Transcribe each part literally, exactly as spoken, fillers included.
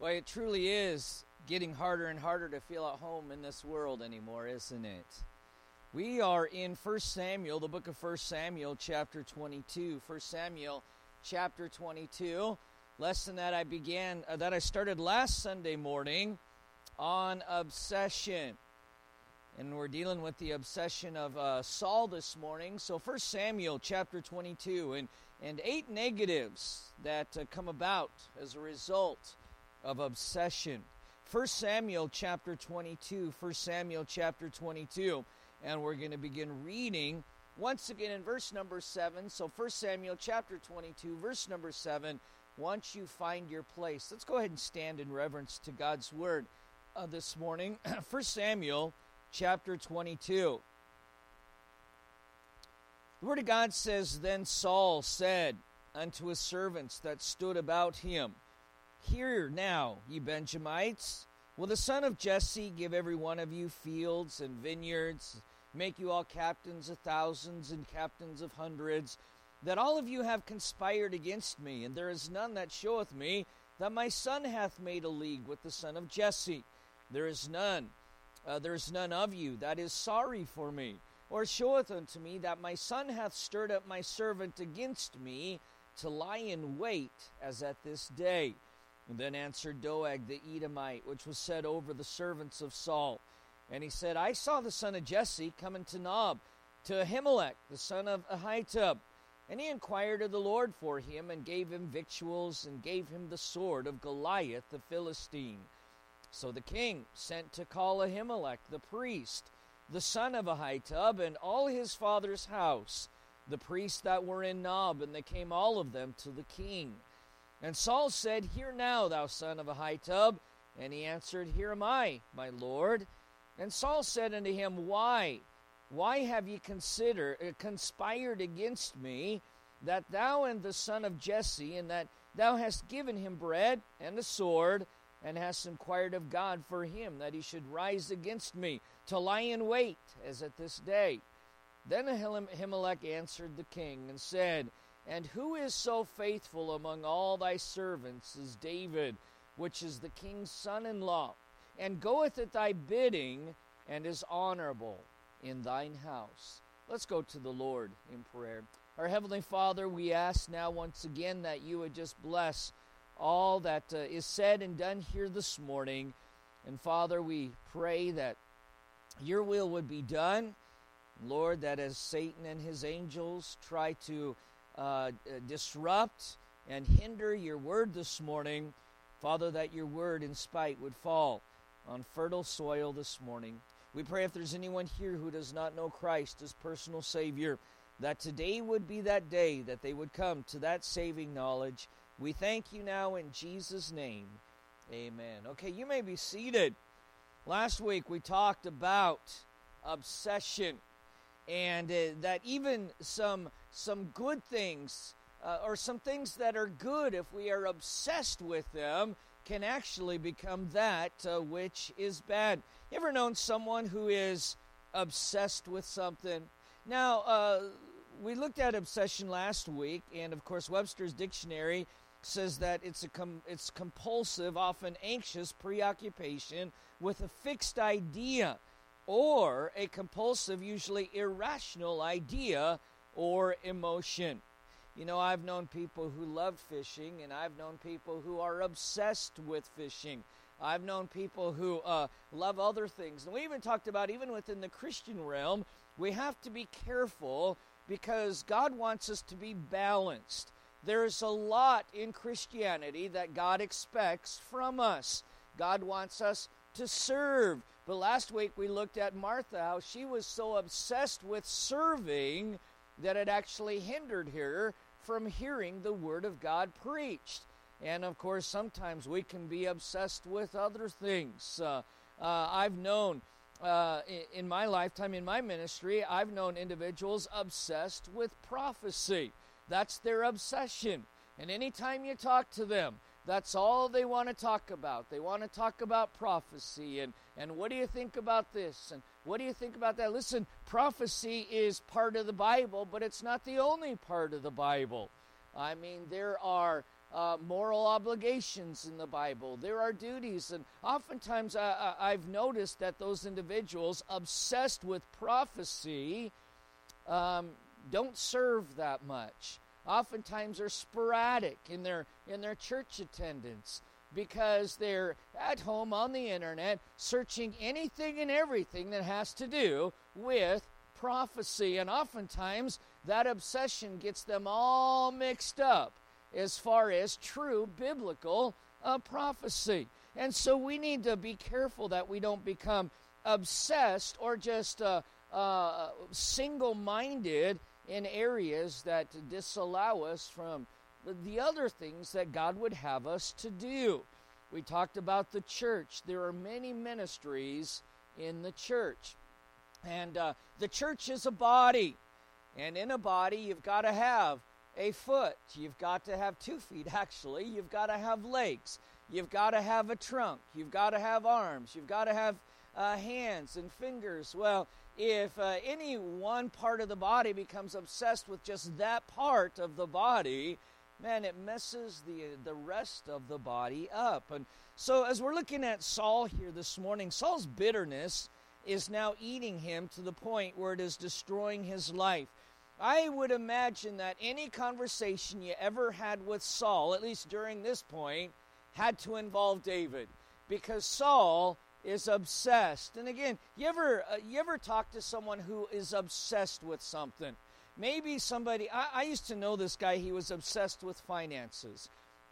Well, it truly is getting harder and harder to feel at home in this world anymore, isn't it? We are in First Samuel, the book of First Samuel, chapter twenty-two. First Samuel, chapter twenty-two. Lesson that I began, uh, that I started last Sunday morning on obsession. And we're dealing with the obsession of uh, Saul this morning. So First Samuel, chapter twenty-two, and, and eight negatives that uh, come about as a result of obsession. First Samuel chapter twenty-two, First Samuel chapter twenty-two, and we're going to begin reading once again in verse number seven. So First Samuel chapter twenty-two, verse number seven, once you find your place. Let's go ahead and stand in reverence to God's word uh, this morning. First Samuel chapter twenty-two. The word of God says, "Then Saul said unto his servants that stood about him, Hear now, ye Benjamites, will the son of Jesse give every one of you fields and vineyards, make you all captains of thousands and captains of hundreds, that all of you have conspired against me, and there is none that showeth me that my son hath made a league with the son of Jesse. There is none, uh, there is none of you that is sorry for me, or showeth unto me that my son hath stirred up my servant against me to lie in wait as at this day. Then answered Doeg the Edomite, which was set over the servants of Saul. And he said, I saw the son of Jesse coming to Nob, to Ahimelech, the son of Ahitub. And he inquired of the Lord for him, and gave him victuals, and gave him the sword of Goliath the Philistine. So the king sent to call Ahimelech the priest, the son of Ahitub, and all his father's house, the priests that were in Nob, and they came all of them to the king. And Saul said, Hear now, thou son of Ahitub. And he answered, Here am I, my lord. And Saul said unto him, Why? Why have ye consider, uh, conspired against me, that thou and the son of Jesse, and that thou hast given him bread and a sword, and hast inquired of God for him, that he should rise against me, to lie in wait, as at this day? Then Ahimelech answered the king, and said, And who is so faithful among all thy servants is David, which is the king's son-in-law, and goeth at thy bidding, and is honorable in thine house." Let's go to the Lord in prayer. Our Heavenly Father, we ask now once again that you would just bless all that uh, is said and done here this morning. And Father, we pray that your will would be done. Lord, that as Satan and his angels try to Uh, disrupt and hinder your word this morning, Father, that your word in spite would fall on fertile soil this morning. We pray if there's anyone here who does not know Christ as personal Savior, that today would be that day that they would come to that saving knowledge. We thank you now in Jesus' name. Amen. Okay, you may be seated. Last week we talked about obsession. And uh, that even some some good things, uh, or some things that are good, if we are obsessed with them, can actually become that uh, which is bad. You ever known someone who is obsessed with something? Now, uh, we looked at obsession last week, and of course Webster's Dictionary says that it's a com- it's compulsive, often anxious preoccupation with a fixed idea, or a compulsive, usually irrational idea or emotion. You know, I've known people who love fishing, and I've known people who are obsessed with fishing. I've known people who uh, love other things. And we even talked about, even within the Christian realm, we have to be careful because God wants us to be balanced. There is a lot in Christianity that God expects from us. God wants us to serve. But last week we looked at Martha, how she was so obsessed with serving that it actually hindered her from hearing the word of God preached. And of course, sometimes we can be obsessed with other things. Uh, uh, I've known uh, in my lifetime, in my ministry, I've known individuals obsessed with prophecy. That's their obsession. And anytime you talk to them, that's all they want to talk about. They want to talk about prophecy and, and what do you think about this and what do you think about that? Listen, prophecy is part of the Bible, but it's not the only part of the Bible. I mean, there are uh, moral obligations in the Bible. There are duties, and oftentimes I, I, I've noticed that those individuals obsessed with prophecy um, don't serve that much. Oftentimes are sporadic in their in their church attendance because they're at home on the internet searching anything and everything that has to do with prophecy. And oftentimes that obsession gets them all mixed up as far as true biblical uh, prophecy. And so we need to be careful that we don't become obsessed or just uh, uh, single-minded in areas that disallow us from the other things that God would have us to do. We talked about the church. There are many ministries in the church. And uh, the church is a body. And in a body, you've got to have a foot. You've got to have two feet, actually. You've got to have legs. You've got to have a trunk. You've got to have arms. You've got to have uh, hands and fingers. Well, if uh, any one part of the body becomes obsessed with just that part of the body, man, it messes the the rest of the body up. And so as we're looking at Saul here this morning, Saul's bitterness is now eating him to the point where it is destroying his life. I would imagine that any conversation you ever had with Saul, at least during this point, had to involve David, because Saul is obsessed. And again, you ever uh, you ever talk to someone who is obsessed with something? Maybe somebody, I, I used to know this guy, he was obsessed with finances.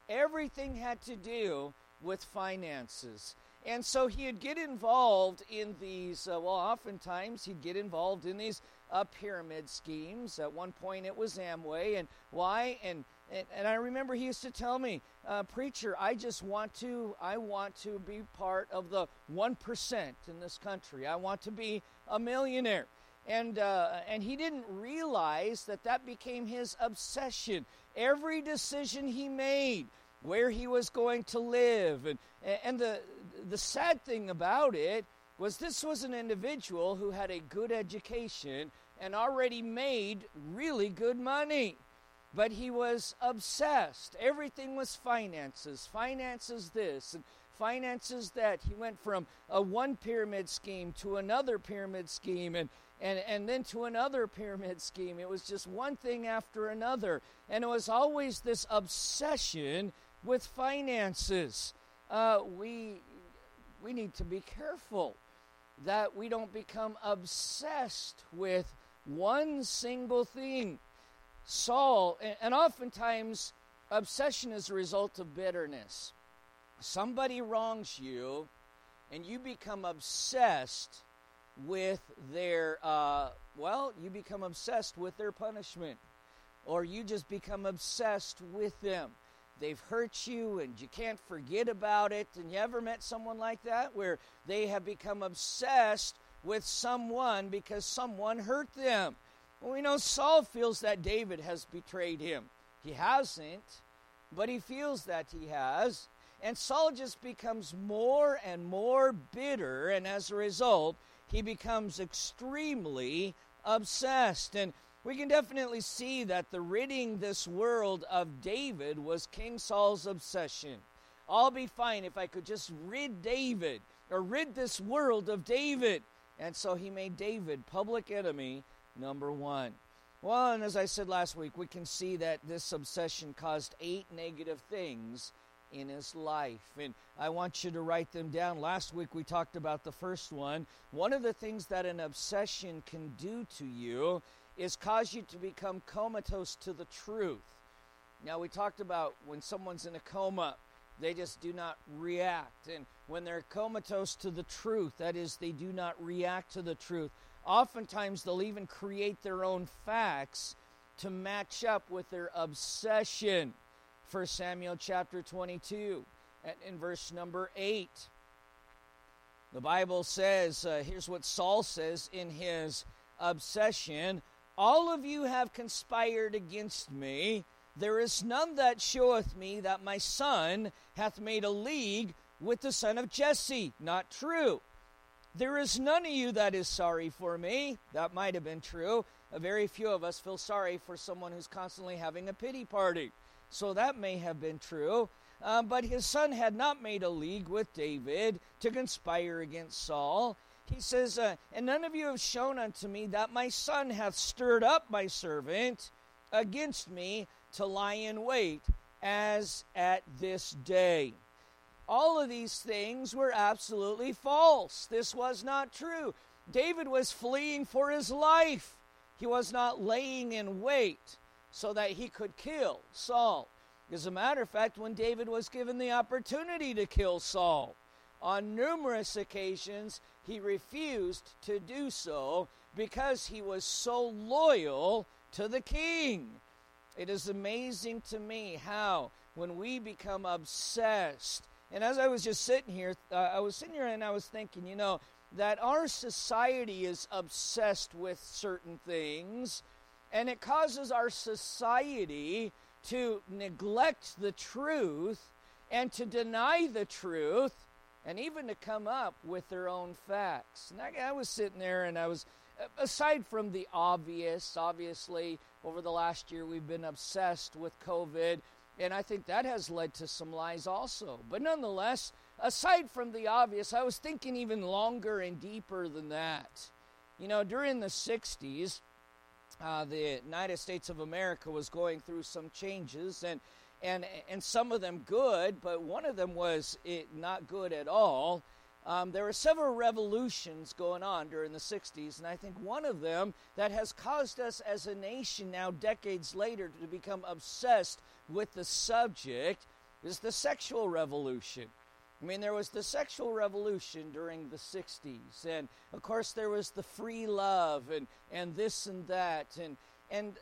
Everything had to do with finances. And so he'd get involved in these, uh, well, oftentimes he'd get involved in these uh, pyramid schemes. At one point it was Amway. And why? And and, and I remember he used to tell me, uh, preacher, I just want to, I want to be part of the one percent in this country. I want to be a millionaire. And uh, and he didn't realize that that became his obsession. Every decision he made, where he was going to live, and and the the sad thing about it was this was an individual who had a good education and already made really good money, but he was obsessed. Everything was finances, finances this, and finances that. He went from a one pyramid scheme to another pyramid scheme, and. And and then to another pyramid scheme. It was just one thing after another. And it was always this obsession with finances. Uh, we, we need to be careful that we don't become obsessed with one single thing. Saul, and, and oftentimes obsession is a result of bitterness. Somebody wrongs you and you become obsessed with their, uh, well, you become obsessed with their punishment, or you just become obsessed with them. They've hurt you and you can't forget about it. And you ever met someone like that where they have become obsessed with someone because someone hurt them? Well, we know Saul feels that David has betrayed him. He hasn't, but he feels that he has. And Saul just becomes more and more bitter, and as a result, he becomes extremely obsessed. And we can definitely see that the ridding this world of David was King Saul's obsession. I'll be fine if I could just rid David, or rid this world of David. And so he made David public enemy number one. Well, and as I said last week, we can see that this obsession caused eight negative things in his life, and I want you to write them down. Last week we talked about the first one. One of the things that an obsession can do to you is cause you to become comatose to the truth. Now, we talked about when someone's in a coma, they just do not react, and when they're comatose to the truth, that is, they do not react to the truth. Oftentimes they'll even create their own facts to match up with their obsession. First Samuel chapter twenty-two, in verse number eight, the Bible says, uh, here's what Saul says in his obsession. All of you have conspired against me. There is none that showeth me that my son hath made a league with the son of Jesse. Not true. There is none of you that is sorry for me. That might have been true. A very few of us feel sorry for someone who's constantly having a pity party. so that may have been true. Uh, but his son had not made a league with David to conspire against Saul. He says, uh, and none of you have shown unto me that my son hath stirred up my servant against me to lie in wait, as at this day. All of these things were absolutely false. This was not true. David was fleeing for his life. He was not laying in wait so that he could kill Saul. As a matter of fact, when David was given the opportunity to kill Saul, on numerous occasions, he refused to do so because he was so loyal to the king. It is amazing to me how when we become obsessed, and as I was just sitting here, uh, I was sitting here and I was thinking, you know, that our society is obsessed with certain things, and it causes our society to neglect the truth and to deny the truth and even to come up with their own facts. And I, I was sitting there and I was, aside from the obvious, obviously, over the last year we've been obsessed with COVID, and I think that has led to some lies also. But nonetheless, aside from the obvious, I was thinking even longer and deeper than that. You know, during the sixties, uh, the United States of America was going through some changes, and and and some of them good, but one of them was it not good at all. Um, there were several revolutions going on during the sixties, and I think one of them that has caused us as a nation now decades later to become obsessed with the subject is the sexual revolution. I mean, there was the sexual revolution during the sixties, and of course there was the free love and, and this and that. And, and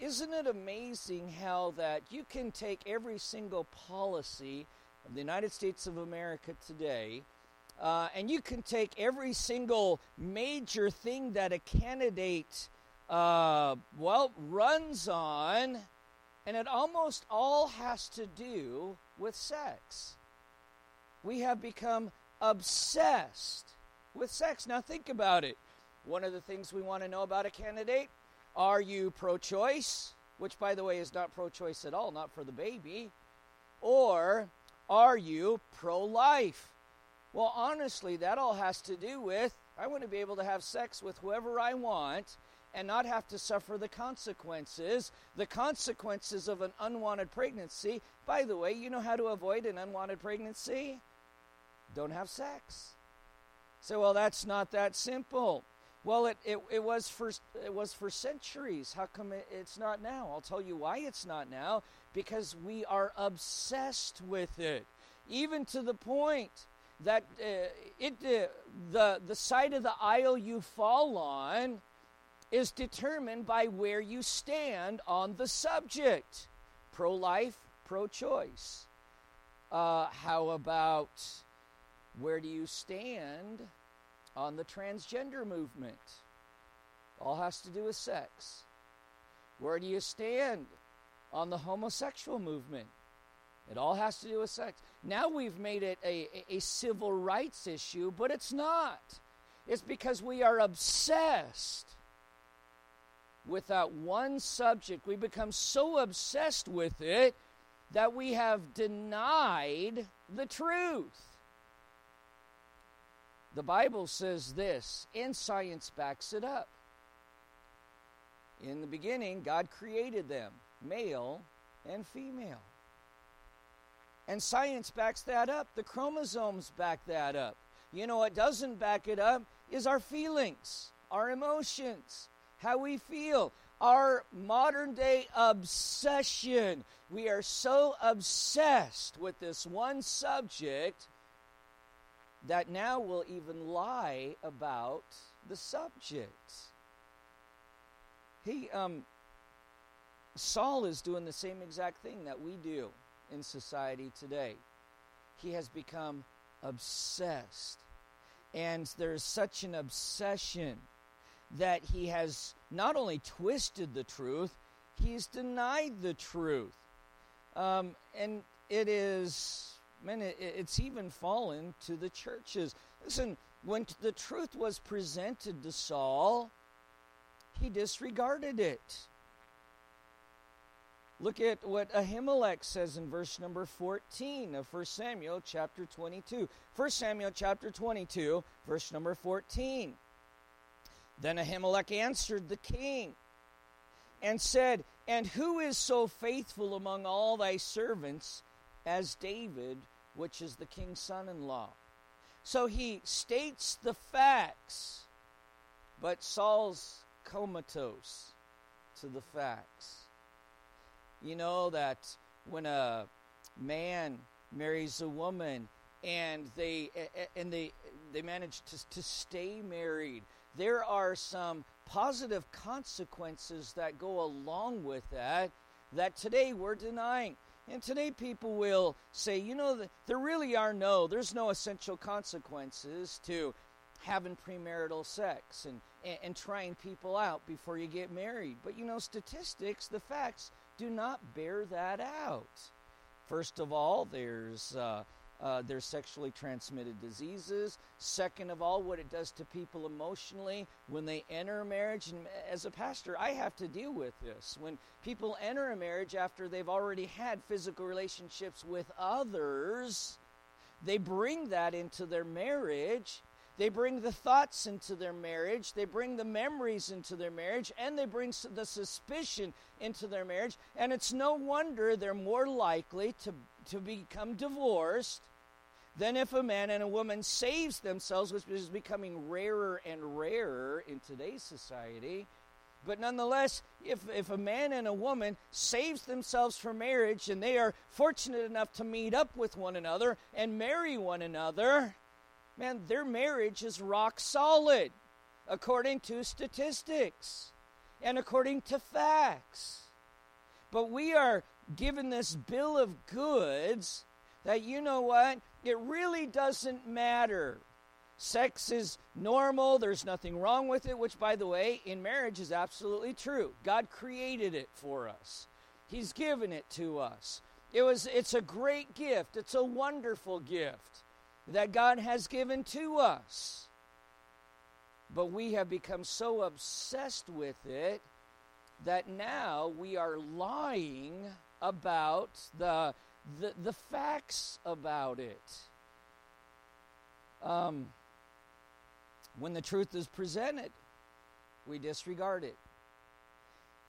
isn't it amazing how that you can take every single policy of the United States of America today, Uh, and you can take every single major thing that a candidate, uh, well, runs on, and it almost all has to do with sex. We have become obsessed with sex. Now think about it. One of the things we want to know about a candidate, are you pro-choice? Which, by the way, is not pro-choice at all, not for the baby. Or are you pro-life? Well, honestly, that all has to do with, I want to be able to have sex with whoever I want and not have to suffer the consequences, the consequences of an unwanted pregnancy. By the way, you know how to avoid an unwanted pregnancy? Don't have sex. So, well, that's not that simple. Well, it, it, it was for, it was for centuries. How come it, it's not now? I'll tell you why it's not now. Because we are obsessed with it, even to the point that uh, it uh, the the side of the aisle you fall on is determined by where you stand on the subject. Pro-life, pro-choice. Uh, how about where do you stand on the transgender movement? All has to do with sex. Where do you stand on the homosexual movement? It all has to do with sex. Now we've made it a, a, a civil rights issue, but it's not. It's because we are obsessed with that one subject. We become so obsessed with it that we have denied the truth. The Bible says this, and science backs it up. In the beginning, God created them, male and female. And science backs that up. The chromosomes back that up. You know what doesn't back it up is our feelings, our emotions, how we feel, our modern day obsession. We are so obsessed with this one subject that now we'll even lie about the subject. He, um, Saul is doing the same exact thing that we do in society today. He has become obsessed, and there's such an obsession that he has not only twisted the truth, he's denied the truth, um, and it is, man, it, it's even fallen to the churches. Listen, when the truth was presented to Saul, he disregarded it. Look at what Ahimelech says in verse number fourteen of First Samuel chapter twenty-two. First Samuel chapter twenty-two, verse number fourteen. Then Ahimelech answered the king and said, "And who is so faithful among all thy servants as David, which is the king's son-in-law?" So he states the facts, but Saul's comatose to the facts. You know that when a man marries a woman and they and they they manage to, to stay married, there are some positive consequences that go along with that that today we're denying. And today people will say, you know, there really are no, there's no essential consequences to having premarital sex and, and, and trying people out before you get married. But, you know, statistics, the facts do not bear that out. First of all, there's uh, uh, there's sexually transmitted diseases. Second of all, what it does to people emotionally when they enter a marriage. And as a pastor, I have to deal with this. When people enter a marriage after they've already had physical relationships with others, they bring that into their marriage. They bring the thoughts into their marriage. They bring the memories into their marriage. And they bring the suspicion into their marriage. And it's no wonder they're more likely to, to become divorced than if a man and a woman saves themselves, which is becoming rarer and rarer in today's society. But nonetheless, if, if a man and a woman saves themselves for marriage and they are fortunate enough to meet up with one another and marry one another, man, their marriage is rock solid, according to statistics and according to facts. But we are given this bill of goods that, you know what, it really doesn't matter. Sex is normal, there's nothing wrong with it, which, by the way, in marriage is absolutely true. God created it for us. He's given it to us. It was, it's a great gift. It's a wonderful gift that God has given to us. But we have become so obsessed with it that now we are lying about the, the, the facts about it. Um, when the truth is presented, we disregard it.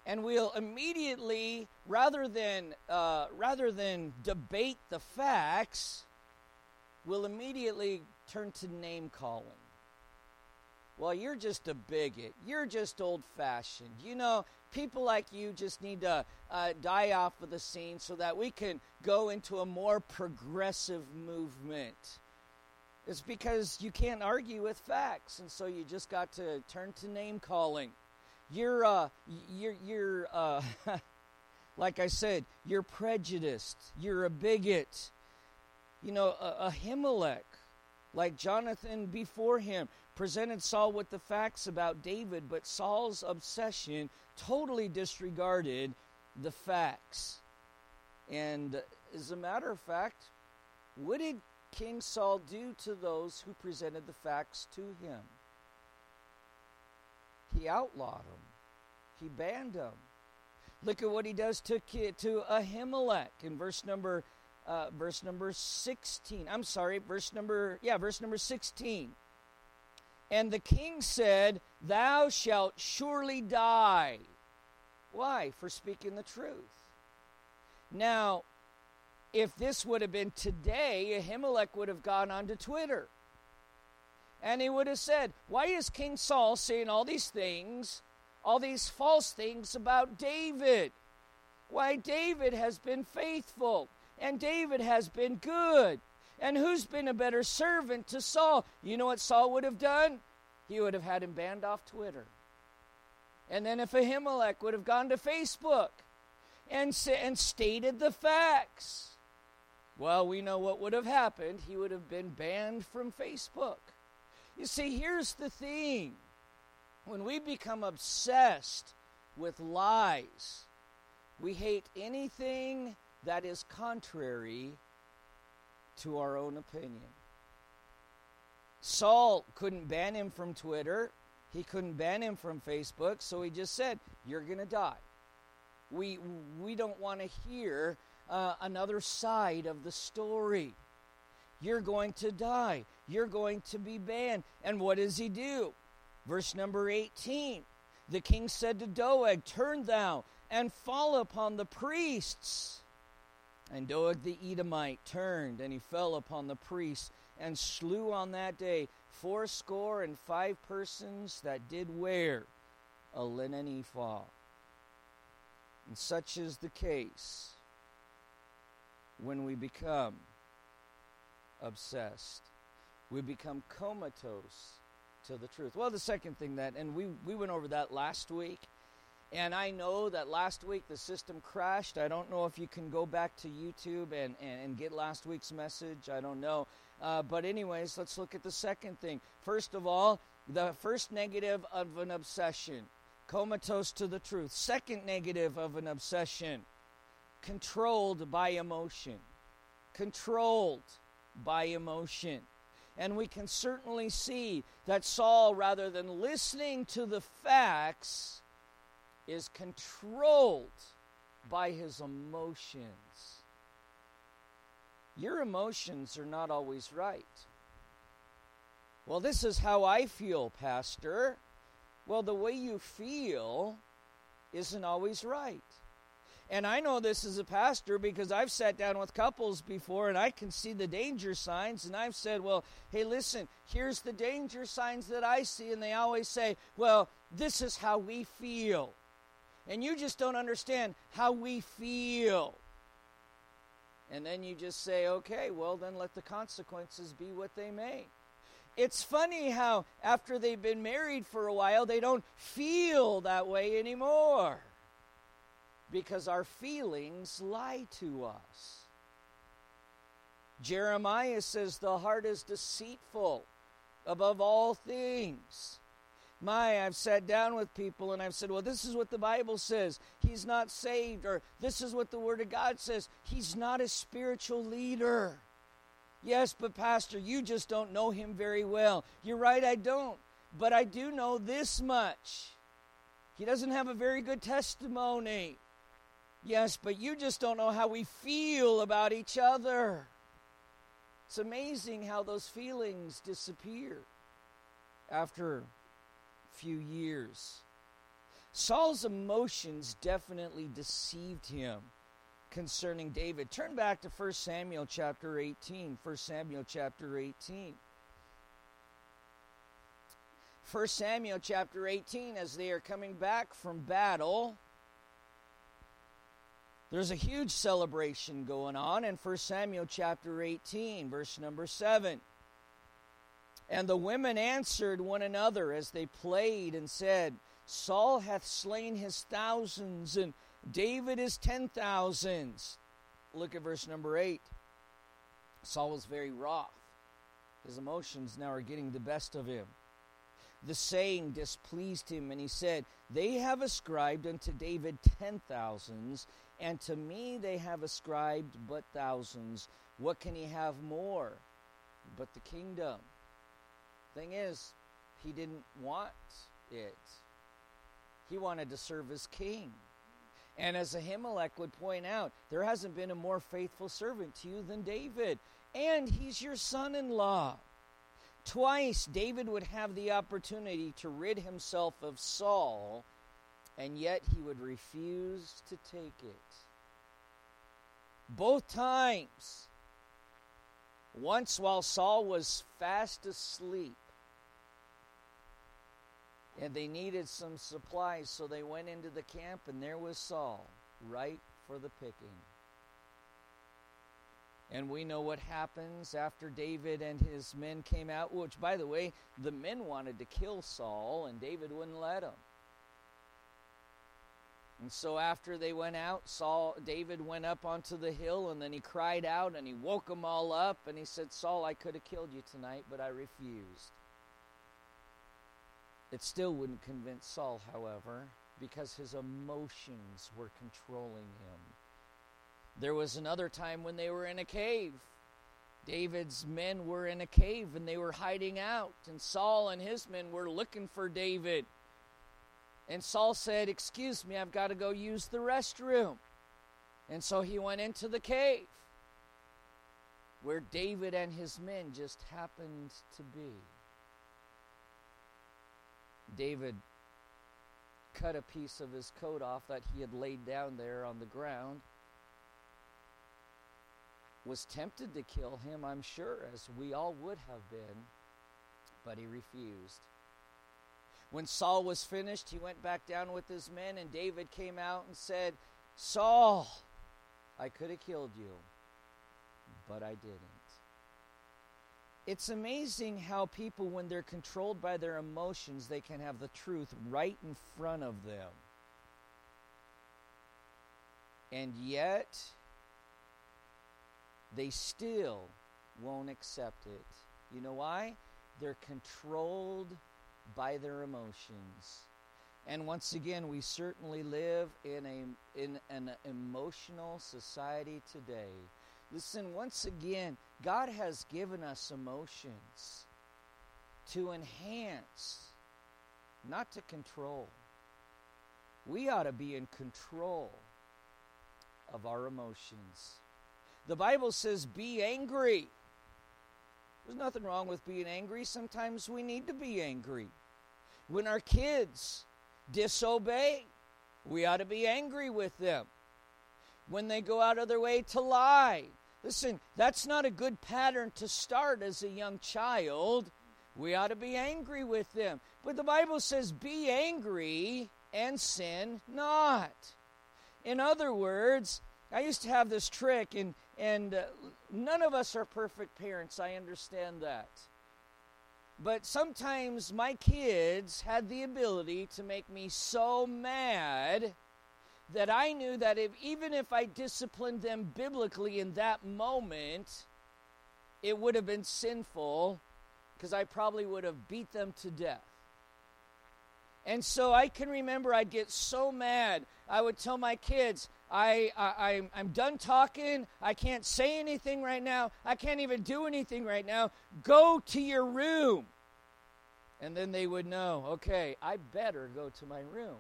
And we'll immediately, rather than, uh, rather than debate the facts, will immediately turn to name-calling. Well, you're just a bigot. You're just old-fashioned. You know, people like you just need to uh, die off of the scene so that we can go into a more progressive movement. It's because you can't argue with facts, and so you just got to turn to name-calling. You're, uh, you're, you're uh, like I said, you're prejudiced. You're a bigot. You know, Ahimelech, like Jonathan before him, presented Saul with the facts about David, but Saul's obsession totally disregarded the facts. And as a matter of fact, what did King Saul do to those who presented the facts to him? He outlawed them. He banned them. Look at what he does to, to Ahimelech in verse number Uh, verse number sixteen. I'm sorry, verse number, yeah, verse number sixteen. And the king said, "Thou shalt surely die." Why? For speaking the truth. Now, if this would have been today, Ahimelech would have gone onto Twitter. And he would have said, "Why is King Saul saying all these things, all these false things about David? Why David has been faithful. And David has been good. And who's been a better servant to Saul?" You know what Saul would have done? He would have had him banned off Twitter. And then if Ahimelech would have gone to Facebook and, and stated the facts, well, we know what would have happened. He would have been banned from Facebook. You see, here's the thing. When we become obsessed with lies, we hate anything that is contrary to our own opinion. Saul couldn't ban him from Twitter. He couldn't ban him from Facebook. So he just said, "You're going to die." We, we don't want to hear uh, another side of the story. You're going to die. You're going to be banned. And what does he do? Verse number eighteen. The king said to Doeg, "Turn thou and fall upon the priests." And Doeg the Edomite turned, and he fell upon the priests, and slew on that day fourscore and five persons that did wear a linen ephod. And such is the case when we become obsessed. We become comatose to the truth. Well, the second thing that, and we, we went over that last week, and I know that last week the system crashed. I don't know if you can go back to YouTube and, and, and get last week's message. I don't know. Uh, but anyways, let's look at the second thing. First of all, the first negative of an obsession, comatose to the truth. Second negative of an obsession, controlled by emotion. Controlled by emotion. And we can certainly see that Saul, rather than listening to the facts, is controlled by his emotions. Your emotions are not always right. Well, this is how I feel, Pastor. Well, the way you feel isn't always right. And I know this as a pastor because I've sat down with couples before and I can see the danger signs. And I've said, well, hey, listen, here's the danger signs that I see. And they always say, well, this is how we feel. And you just don't understand how we feel. And then you just say, okay, well, then let the consequences be what they may. It's funny how after they've been married for a while, they don't feel that way anymore. Because our feelings lie to us. Jeremiah says the heart is deceitful above all things. My, I've sat down with people and I've said, well, this is what the Bible says. He's not saved. Or this is what the Word of God says. He's not a spiritual leader. Yes, but Pastor, you just don't know him very well. You're right, I don't. But I do know this much. He doesn't have a very good testimony. Yes, but you just don't know how we feel about each other. It's amazing how those feelings disappear after a few years. Saul's emotions definitely deceived him concerning David. Turn back to First Samuel chapter eighteen. First Samuel chapter eighteen. First Samuel chapter eighteen, as they are coming back from battle, there's a huge celebration going on in First Samuel chapter eighteen, verse number seven. And the women answered one another as they played and said, Saul hath slain his thousands, and David his ten thousands. Look at verse number eight. Saul was very wroth. His emotions now are getting the best of him. The saying displeased him, and he said, They have ascribed unto David ten thousands, and to me they have ascribed but thousands. What can he have more but the kingdom? Thing is, he didn't want it. He wanted to serve as king. And as Ahimelech would point out, there hasn't been a more faithful servant to you than David, and he's your son-in-law. Twice, David would have the opportunity to rid himself of Saul, and yet he would refuse to take it. Both times. Once while Saul was fast asleep, and they needed some supplies, so they went into the camp, and there was Saul, ripe for the picking. And we know what happens after David and his men came out, which, by the way, the men wanted to kill Saul, and David wouldn't let them. And so after they went out, Saul, David went up onto the hill, and then he cried out, and he woke them all up, and he said, Saul, I could have killed you tonight, but I refused. It still wouldn't convince Saul, however, because his emotions were controlling him. There was another time when they were in a cave. David's men were in a cave and they were hiding out. And Saul and his men were looking for David. And Saul said, "Excuse me, I've got to go use the restroom." And so he went into the cave where David and his men just happened to be. David cut a piece of his coat off that he had laid down there on the ground. Was tempted to kill him, I'm sure, as we all would have been, but he refused. When Saul was finished, he went back down with his men, and David came out and said, "Saul, I could have killed you, but I didn't." It's amazing how people, when they're controlled by their emotions, they can have the truth right in front of them. And yet, they still won't accept it. You know why? They're controlled by their emotions. And once again, we certainly live in a in an emotional society today. Listen, once again, God has given us emotions to enhance, not to control. We ought to be in control of our emotions. The Bible says, be angry. There's nothing wrong with being angry. Sometimes we need to be angry. When our kids disobey, we ought to be angry with them. When they go out of their way to lie. Listen, that's not a good pattern to start as a young child. We ought to be angry with them. But the Bible says, be angry and sin not. In other words, I used to have this trick, and, and uh, none of us are perfect parents. I understand that. But sometimes my kids had the ability to make me so mad that I knew that if, even if I disciplined them biblically in that moment, it would have been sinful because I probably would have beat them to death. And so I can remember I'd get so mad. I would tell my kids, I, I, I'm, I'm done talking. I can't say anything right now. I can't even do anything right now. Go to your room. And then they would know, okay, I better go to my room,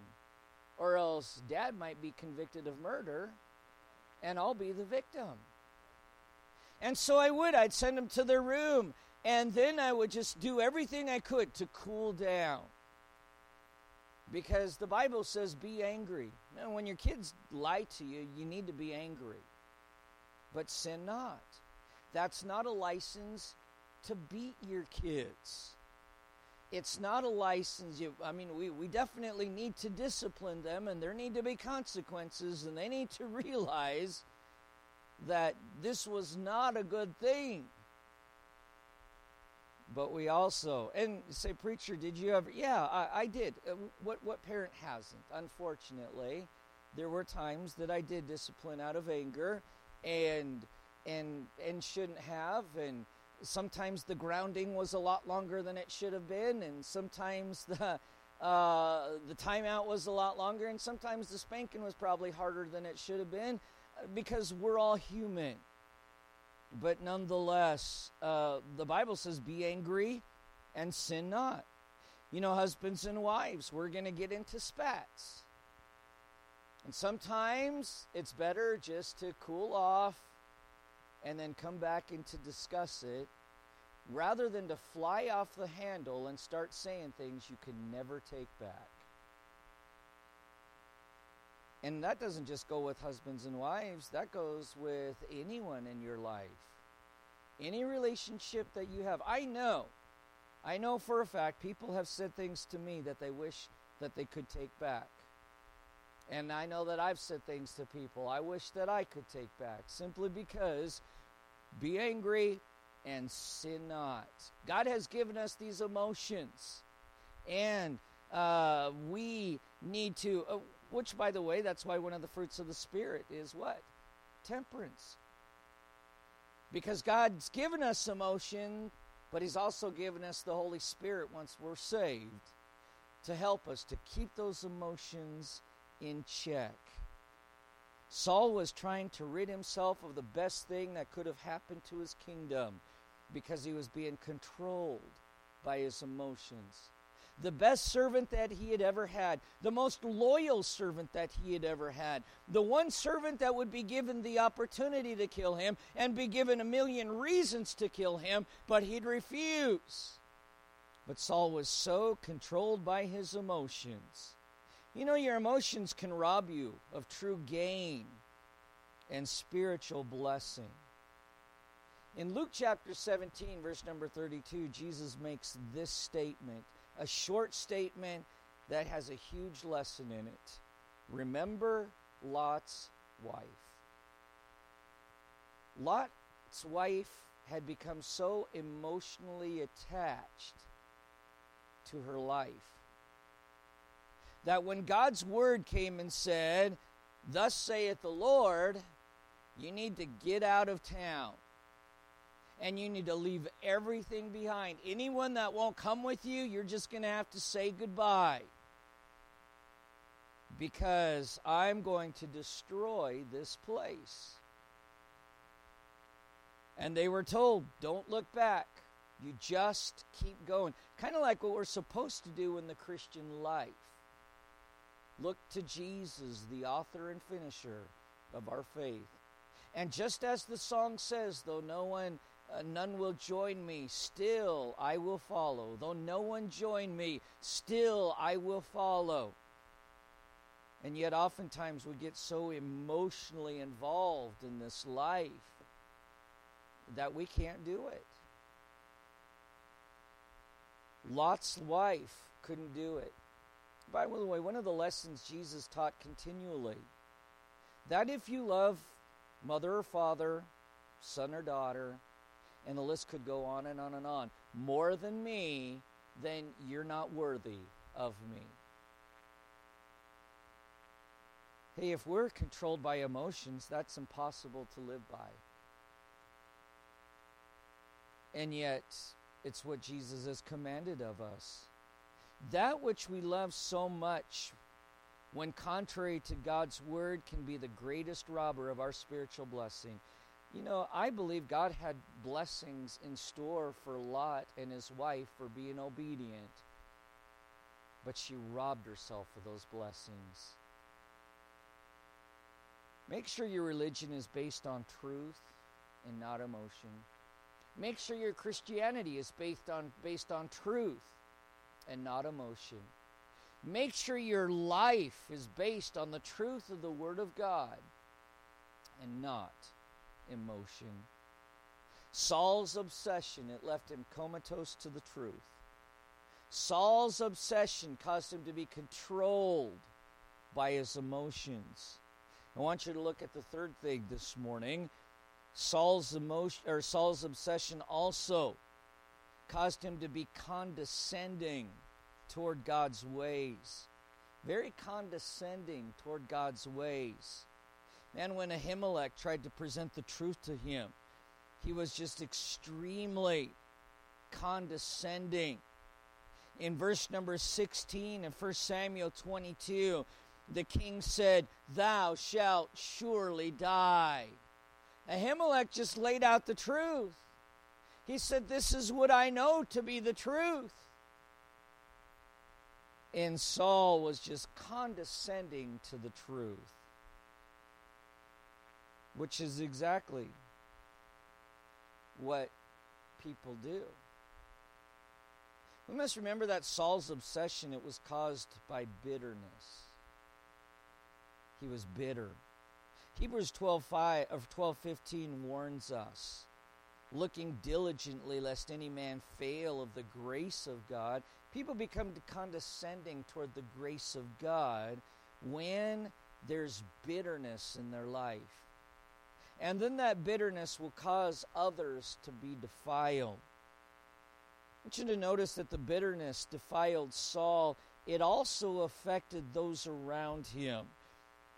or else Dad might be convicted of murder, and I'll be the victim. And so I would. I'd send them to their room, and then I would just do everything I could to cool down. Because the Bible says, be angry. Now, when your kids lie to you, you need to be angry. But sin not. That's not a license to beat your kids. It's not a license. You, I mean, we, we definitely need to discipline them, and there need to be consequences, and they need to realize that this was not a good thing. But we also, and say, "Preacher, did you ever?" Yeah, I, I did. What what parent hasn't? Unfortunately, there were times that I did discipline out of anger, and and and shouldn't have. And sometimes the grounding was a lot longer than it should have been, and sometimes the uh, the timeout was a lot longer, and sometimes the spanking was probably harder than it should have been, because we're all human. But nonetheless, uh, the Bible says, be angry and sin not. You know, husbands and wives, we're going to get into spats. And sometimes it's better just to cool off and then come back and to discuss it, rather than to fly off the handle and start saying things you can never take back. And that doesn't just go with husbands and wives. That goes with anyone in your life. Any relationship that you have. I know, I know for a fact, people have said things to me that they wish that they could take back. And I know that I've said things to people I wish that I could take back. Simply because, be angry and sin not. God has given us these emotions. And uh, we need to... Uh, Which, by the way, that's why one of the fruits of the Spirit is what? Temperance. Because God's given us emotion, but He's also given us the Holy Spirit once we're saved to help us to keep those emotions in check. Saul was trying to rid himself of the best thing that could have happened to his kingdom because he was being controlled by his emotions. the best servant that he had ever had, the most loyal servant that he had ever had, the one servant that would be given the opportunity to kill him and be given a million reasons to kill him, but he'd refuse. But Saul was so controlled by his emotions. You know, your emotions can rob you of true gain and spiritual blessing. In Luke chapter seventeen, verse number thirty-two, Jesus makes this statement, a short statement that has a huge lesson in it. Remember Lot's wife. Lot's wife had become so emotionally attached to her life that when God's word came and said, "Thus saith the Lord," you need to get out of town. And you need to leave everything behind. Anyone that won't come with you, you're just going to have to say goodbye. Because I'm going to destroy this place. And they were told, don't look back. You just keep going. Kind of like what we're supposed to do in the Christian life. Look to Jesus, the author and finisher of our faith. And just as the song says, though no one... Uh, none will join me, still I will follow. Though no one join me, still I will follow. And yet oftentimes we get so emotionally involved in this life that we can't do it. Lot's wife couldn't do it. By the way, one of the lessons Jesus taught continually, that if you love mother or father, son or daughter, and the list could go on and on and on, more than me, then you're not worthy of me. Hey, if we're controlled by emotions, that's impossible to live by. And yet, it's what Jesus has commanded of us. That which we love so much, when contrary to God's word, can be the greatest robber of our spiritual blessing. You know, I believe God had blessings in store for Lot and his wife for being obedient. But she robbed herself of those blessings. Make sure your religion is based on truth and not emotion. Make sure your Christianity is based on, based on truth and not emotion. Make sure your life is based on the truth of the Word of God and not emotion. Saul's obsession, it left him comatose to the truth. Saul's obsession caused him to be controlled by his emotions. I want you to look at the third thing this morning. Saul's emotion, or Saul's obsession also caused him to be condescending toward God's ways. Very condescending toward God's ways. Man, when Ahimelech tried to present the truth to him, he was just extremely condescending. In verse number sixteen of First Samuel twenty-two, the king said, "Thou shalt surely die." Ahimelech just laid out the truth. He said, "This is what I know to be the truth." And Saul was just condescending to the truth. Which is exactly what people do. We must remember that Saul's obsession, it was caused by bitterness. He was bitter. Hebrews twelve five or twelve fifteen warns us, looking diligently lest any man fail of the grace of God. People become condescending toward the grace of God when there's bitterness in their life. And then that bitterness will cause others to be defiled. I want you to notice that the bitterness defiled Saul. It also affected those around him.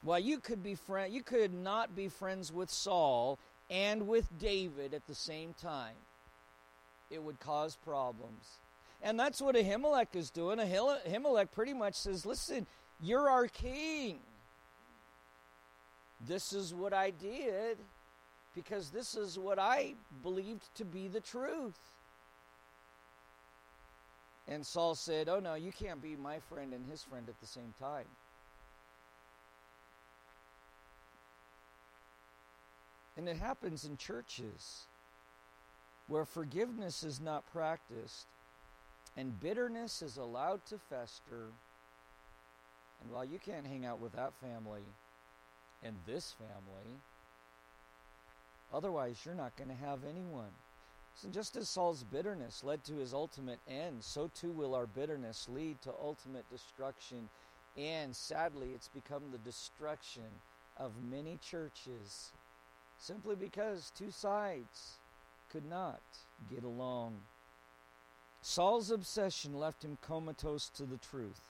While you could be friend, you could not be friends with Saul and with David at the same time. It would cause problems. And that's what Ahimelech is doing. Ahimelech pretty much says, listen, you're our king. This is what I did because this is what I believed to be the truth. And Saul said, oh no, you can't be my friend and his friend at the same time. And it happens in churches where forgiveness is not practiced and bitterness is allowed to fester. And while you can't hang out with that family and this family, otherwise you're not going to have anyone. So just as Saul's bitterness led to his ultimate end, so too will our bitterness lead to ultimate destruction. And sadly, it's become the destruction of many churches simply because two sides could not get along. Saul's obsession left him comatose to the truth.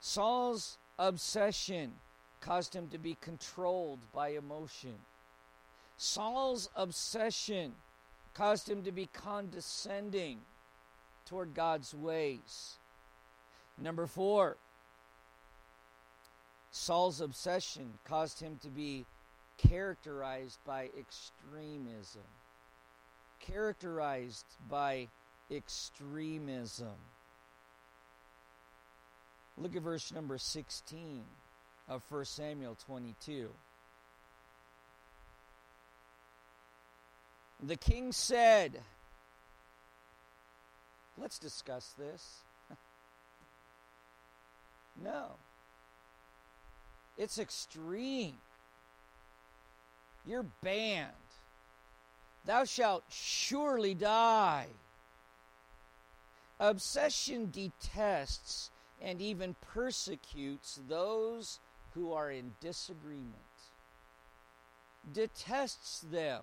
Saul's obsession caused him to be controlled by emotion. Saul's obsession caused him to be condescending toward God's ways. Number four, Saul's obsession caused him to be characterized by extremism. Characterized by extremism. Look at verse number sixteen of First Samuel twenty-two. The king said, let's discuss this. No. It's extreme. You're banned. Thou shalt surely die. Obsession detests and even persecutes those who are in disagreement. Detests them.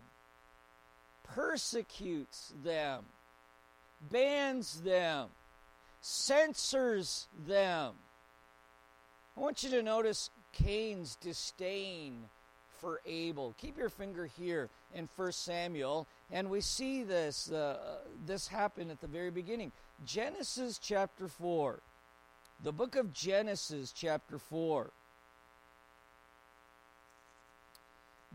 Persecutes them, bans them, censors them. I want you to notice Cain's disdain for Abel. Keep your finger here in First Samuel, and we see this uh, this happen at the very beginning. Genesis chapter four, the book of Genesis chapter four.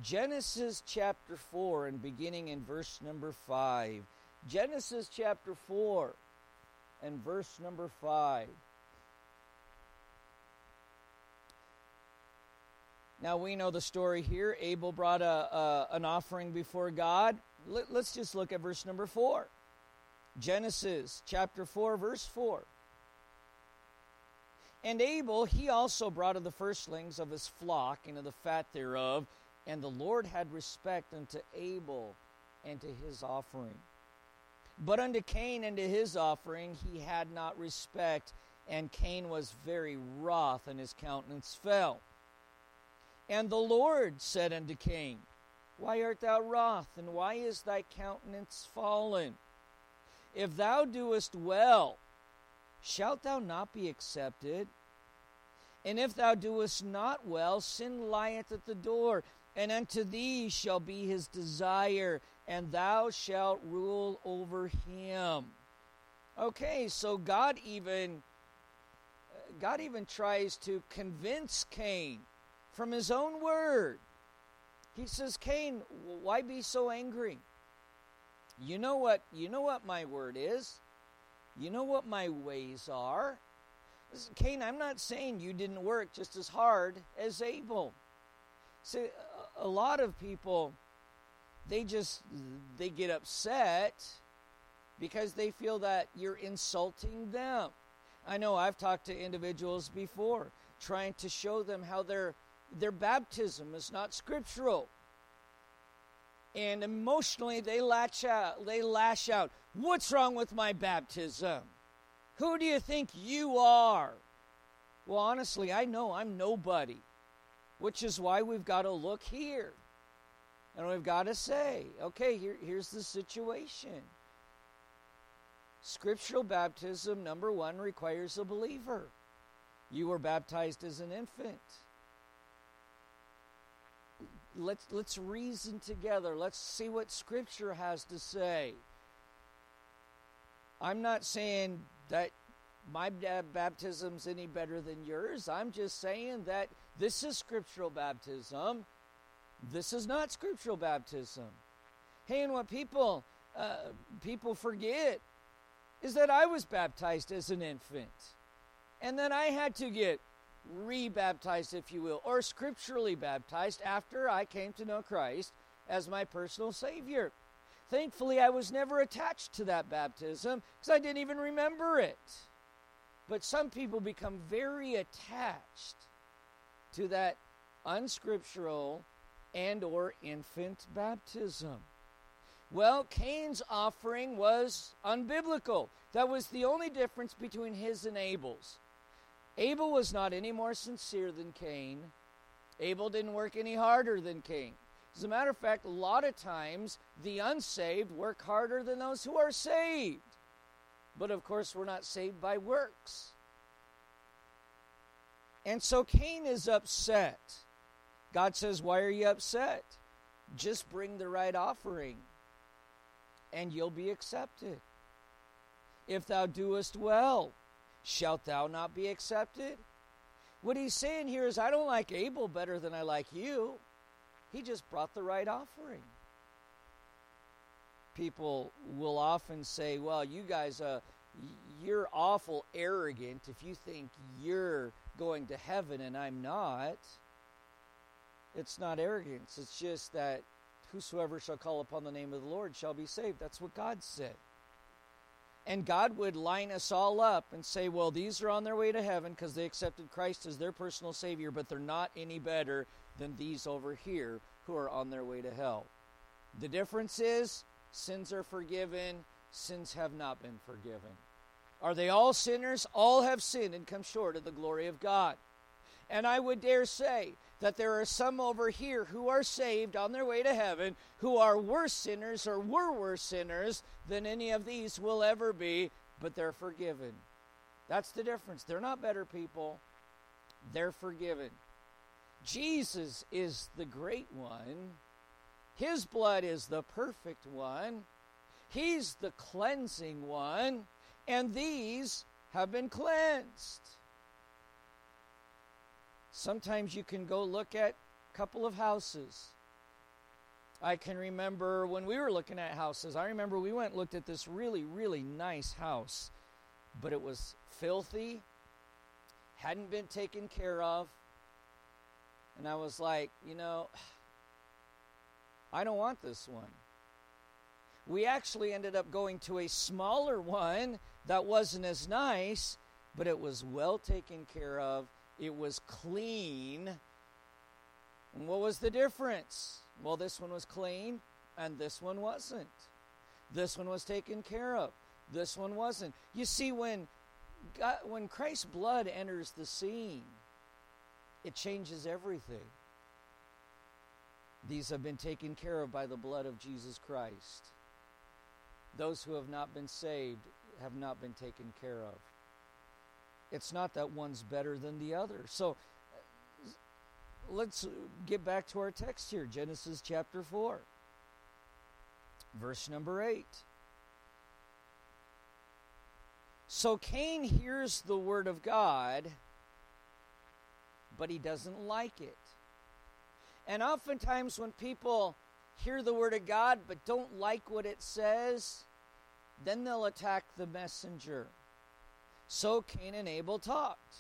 Genesis chapter four and beginning in verse number five. Genesis chapter four and verse number five. Now we know the story here. Abel brought a, a, an offering before God. Let, let's just look at verse number four. Genesis chapter four, verse four. And Abel, he also brought of the firstlings of his flock and of the fat thereof, and the Lord had respect unto Abel and to his offering. But unto Cain and to his offering he had not respect, and Cain was very wroth, and his countenance fell. And the Lord said unto Cain, why art thou wroth, and why is thy countenance fallen? If thou doest well, shalt thou not be accepted? And if thou doest not well, sin lieth at the door, and unto thee shall be his desire, and thou shalt rule over him. Okay, so God even, God even tries to convince Cain from his own word. He says, Cain, why be so angry? You know what, you know what my word is. You know what my ways are. Listen, Cain, I'm not saying you didn't work just as hard as Abel. See, a lot of people, they just, they get upset because they feel that you're insulting them. I know I've talked to individuals before, trying to show them how their, their baptism is not scriptural. And emotionally, they lash out, they lash out. What's wrong with my baptism? Who do you think you are? Well, honestly, I know I'm nobody. Which is why we've got to look here. And we've got to say, okay, here, here's the situation. Scriptural baptism, number one, requires a believer. You were baptized as an infant. Let's, let's reason together. Let's see what Scripture has to say. I'm not saying that my baptism's any better than yours. I'm just saying that this is scriptural baptism. This is not scriptural baptism. Hey, and what people uh, people forget is that I was baptized as an infant. And then I had to get re-baptized, if you will, or scripturally baptized after I came to know Christ as my personal Savior. Thankfully, I was never attached to that baptism because I didn't even remember it. But some people become very attached to that unscriptural and or infant baptism. Well, Cain's offering was unbiblical. That was the only difference between his and Abel's. Abel was not any more sincere than Cain. Abel didn't work any harder than Cain. As a matter of fact, a lot of times the unsaved work harder than those who are saved. But of course, we're not saved by works. And so Cain is upset. God says, why are you upset? Just bring the right offering, and you'll be accepted. If thou doest well, shalt thou not be accepted? What he's saying here is, I don't like Abel better than I like you. He just brought the right offering. People will often say, well, you guys, uh, you're awful arrogant if you think you're going to heaven and I'm not. It's not arrogance. It's just that whosoever shall call upon the name of the Lord shall be saved. That's what God said. And God would line us all up and say, well, these are on their way to heaven because they accepted Christ as their personal Savior, but they're not any better than these over here who are on their way to hell. The difference is sins are forgiven, sins have not been forgiven. Are they all sinners? All have sinned and come short of the glory of God. And I would dare say that there are some over here who are saved on their way to heaven who are worse sinners or were worse sinners than any of these will ever be, but they're forgiven. That's the difference. They're not better people. They're forgiven. Jesus is the great one. His blood is the perfect one. He's the cleansing one. And these have been cleansed. Sometimes you can go look at a couple of houses. I can remember when we were looking at houses, I remember we went and looked at this really, really nice house, but it was filthy, hadn't been taken care of, and I was like, you know, I don't want this one. We actually ended up going to a smaller one that wasn't as nice, but it was well taken care of. It was clean. And what was the difference? Well, this one was clean and this one wasn't. This one was taken care of. This one wasn't. You see, when God, when Christ's blood enters the scene, it changes everything. These have been taken care of by the blood of Jesus Christ. Those who have not been saved have not been taken care of. It's not that one's better than the other. So let's get back to our text here. Genesis chapter four, verse number eight. So Cain hears the word of God, but he doesn't like it. And oftentimes when people hear the word of God but don't like what it says, then they'll attack the messenger. So Cain and Abel talked.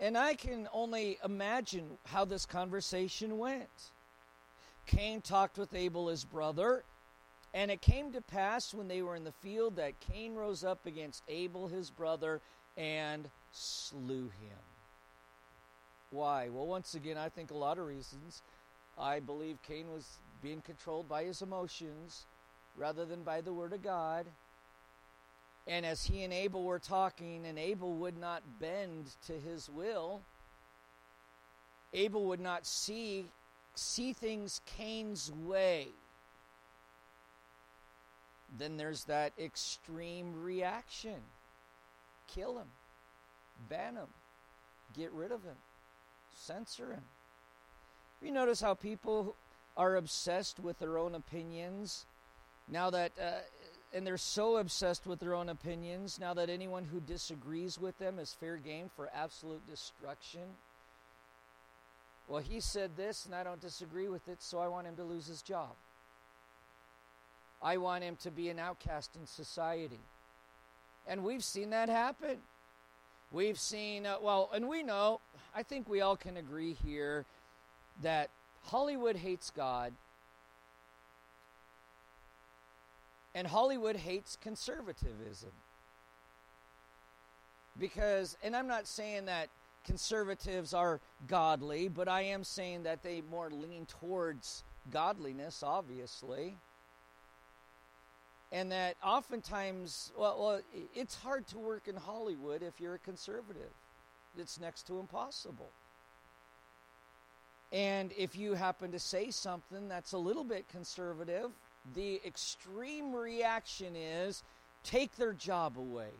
And I can only imagine how this conversation went. Cain talked with Abel, his brother, and it came to pass when they were in the field that Cain rose up against Abel, his brother, and slew him. Why? Well, once again, I think a lot of reasons. I believe Cain was being controlled by his emotions rather than by the word of God. And as he and Abel were talking, and Abel would not bend to his will, Abel would not see, see things Cain's way. Then there's that extreme reaction. Kill him. Ban him. Get rid of him. Censor him. You notice how people are obsessed with their own opinions? Now that... Uh, And they're so obsessed with their own opinions now that anyone who disagrees with them is fair game for absolute destruction. Well, he said this, and I don't disagree with it, so I want him to lose his job. I want him to be an outcast in society. And we've seen that happen. We've seen, uh, well, and we know, I think we all can agree here that Hollywood hates God, and Hollywood hates conservatism. Because, and I'm not saying that conservatives are godly, but I am saying that they more lean towards godliness, obviously. And that oftentimes, well, well, it's hard to work in Hollywood if you're a conservative. It's next to impossible. And if you happen to say something that's a little bit conservative, the extreme reaction is take their job away,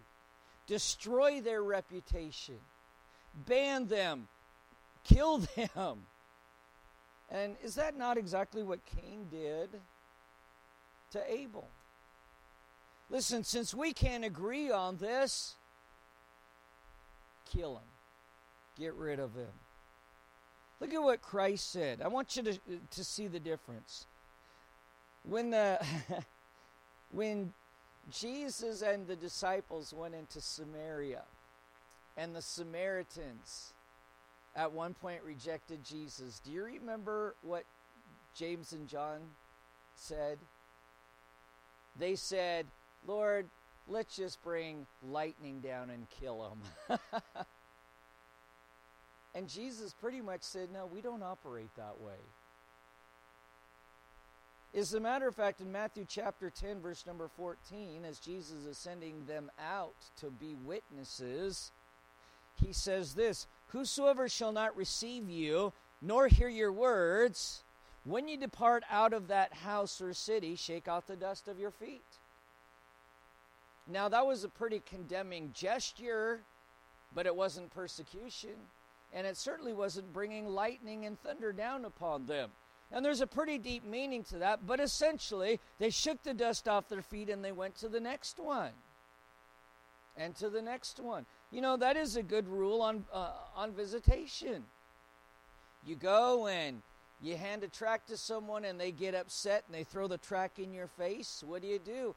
destroy their reputation, ban them, kill them. And is that not exactly what Cain did to Abel? Listen, since we can't agree on this, kill him. Get rid of him. Look at what Christ said. I want you to, to see the difference. When the when Jesus and the disciples went into Samaria, and the Samaritans at one point rejected Jesus, do you remember what James and John said? They said, "Lord, let's just bring lightning down and kill him." And Jesus pretty much said, no, we don't operate that way. As a matter of fact, in Matthew chapter ten, verse number fourteen, as Jesus is sending them out to be witnesses, he says this, "Whosoever shall not receive you, nor hear your words, when you depart out of that house or city, shake off the dust of your feet." Now, that was a pretty condemning gesture, but it wasn't persecution. And it certainly wasn't bringing lightning and thunder down upon them. And there's a pretty deep meaning to that, but essentially, they shook the dust off their feet and they went to the next one. And to the next one. You know, that is a good rule on uh, on visitation. You go and you hand a tract to someone and they get upset and they throw the tract in your face. What do you do?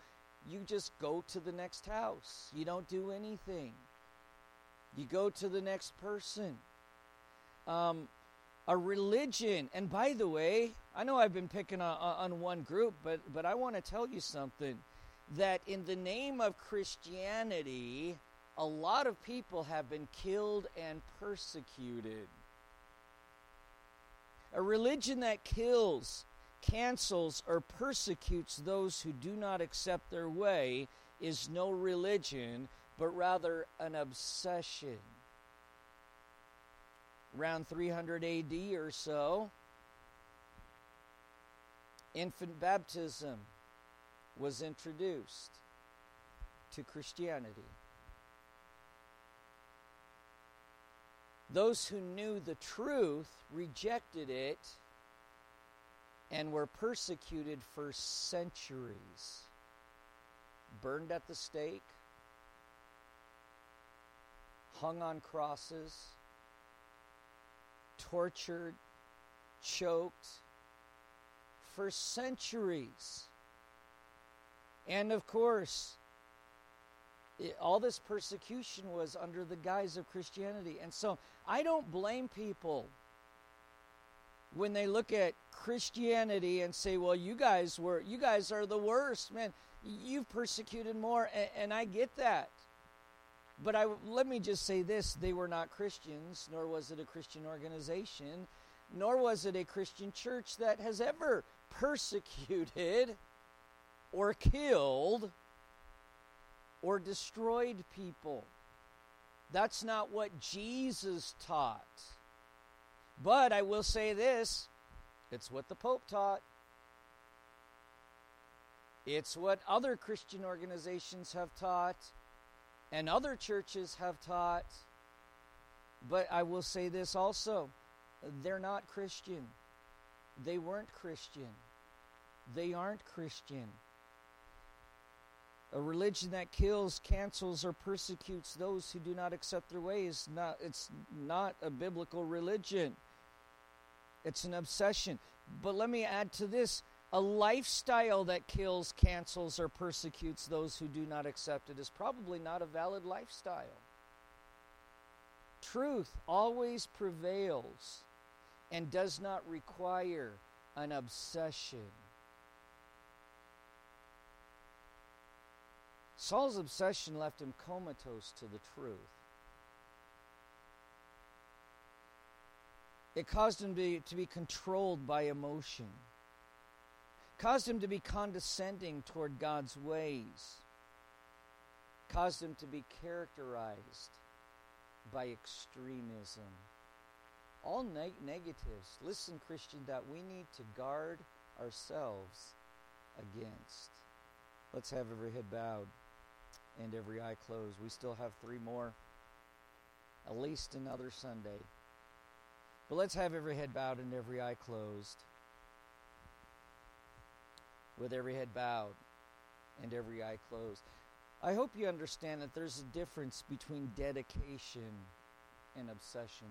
You just go to the next house. You don't do anything. You go to the next person. Um, a religion, and by the way, I know I've been picking on, on one group, but, but I want to tell you something, that in the name of Christianity, a lot of people have been killed and persecuted. A religion that kills, cancels, or persecutes those who do not accept their way is no religion, but rather an obsession. Around three hundred A D or so, infant baptism was introduced to Christianity. Those who knew the truth rejected it and were persecuted for centuries, burned at the stake, hung on crosses, tortured, choked for centuries. And of course, it, all this persecution was under the guise of Christianity. And so I don't blame people when they look at Christianity and say, well, you guys were, you guys are the worst, man. You've persecuted more, and, and I get that. But I, let me just say this, they were not Christians, nor was it a Christian organization, nor was it a Christian church that has ever persecuted or killed or destroyed people. That's not what Jesus taught. But I will say this, it's what the Pope taught. It's what other Christian organizations have taught. And other churches have taught, but I will say this also, they're not Christian. They weren't Christian. They aren't Christian. A religion that kills, cancels, or persecutes those who do not accept their way is not, it's not a biblical religion. It's an obsession. But let me add to this, A lifestyle that kills, cancels, or persecutes those who do not accept it is probably not a valid lifestyle. Truth always prevails and does not require an obsession. Saul's obsession left him comatose to the truth. It caused him to be, to be controlled by emotion. Caused him to be condescending toward God's ways. Caused him to be characterized by extremism. All neg- negatives, listen, Christian, that we need to guard ourselves against. Let's have every head bowed and every eye closed. We still have three more, at least another Sunday. But let's have every head bowed and every eye closed. With every head bowed and every eye closed. I hope you understand that there's a difference between dedication and obsession.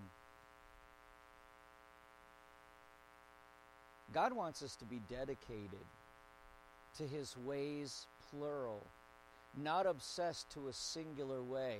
God wants us to be dedicated to His ways, plural, not obsessed to a singular way.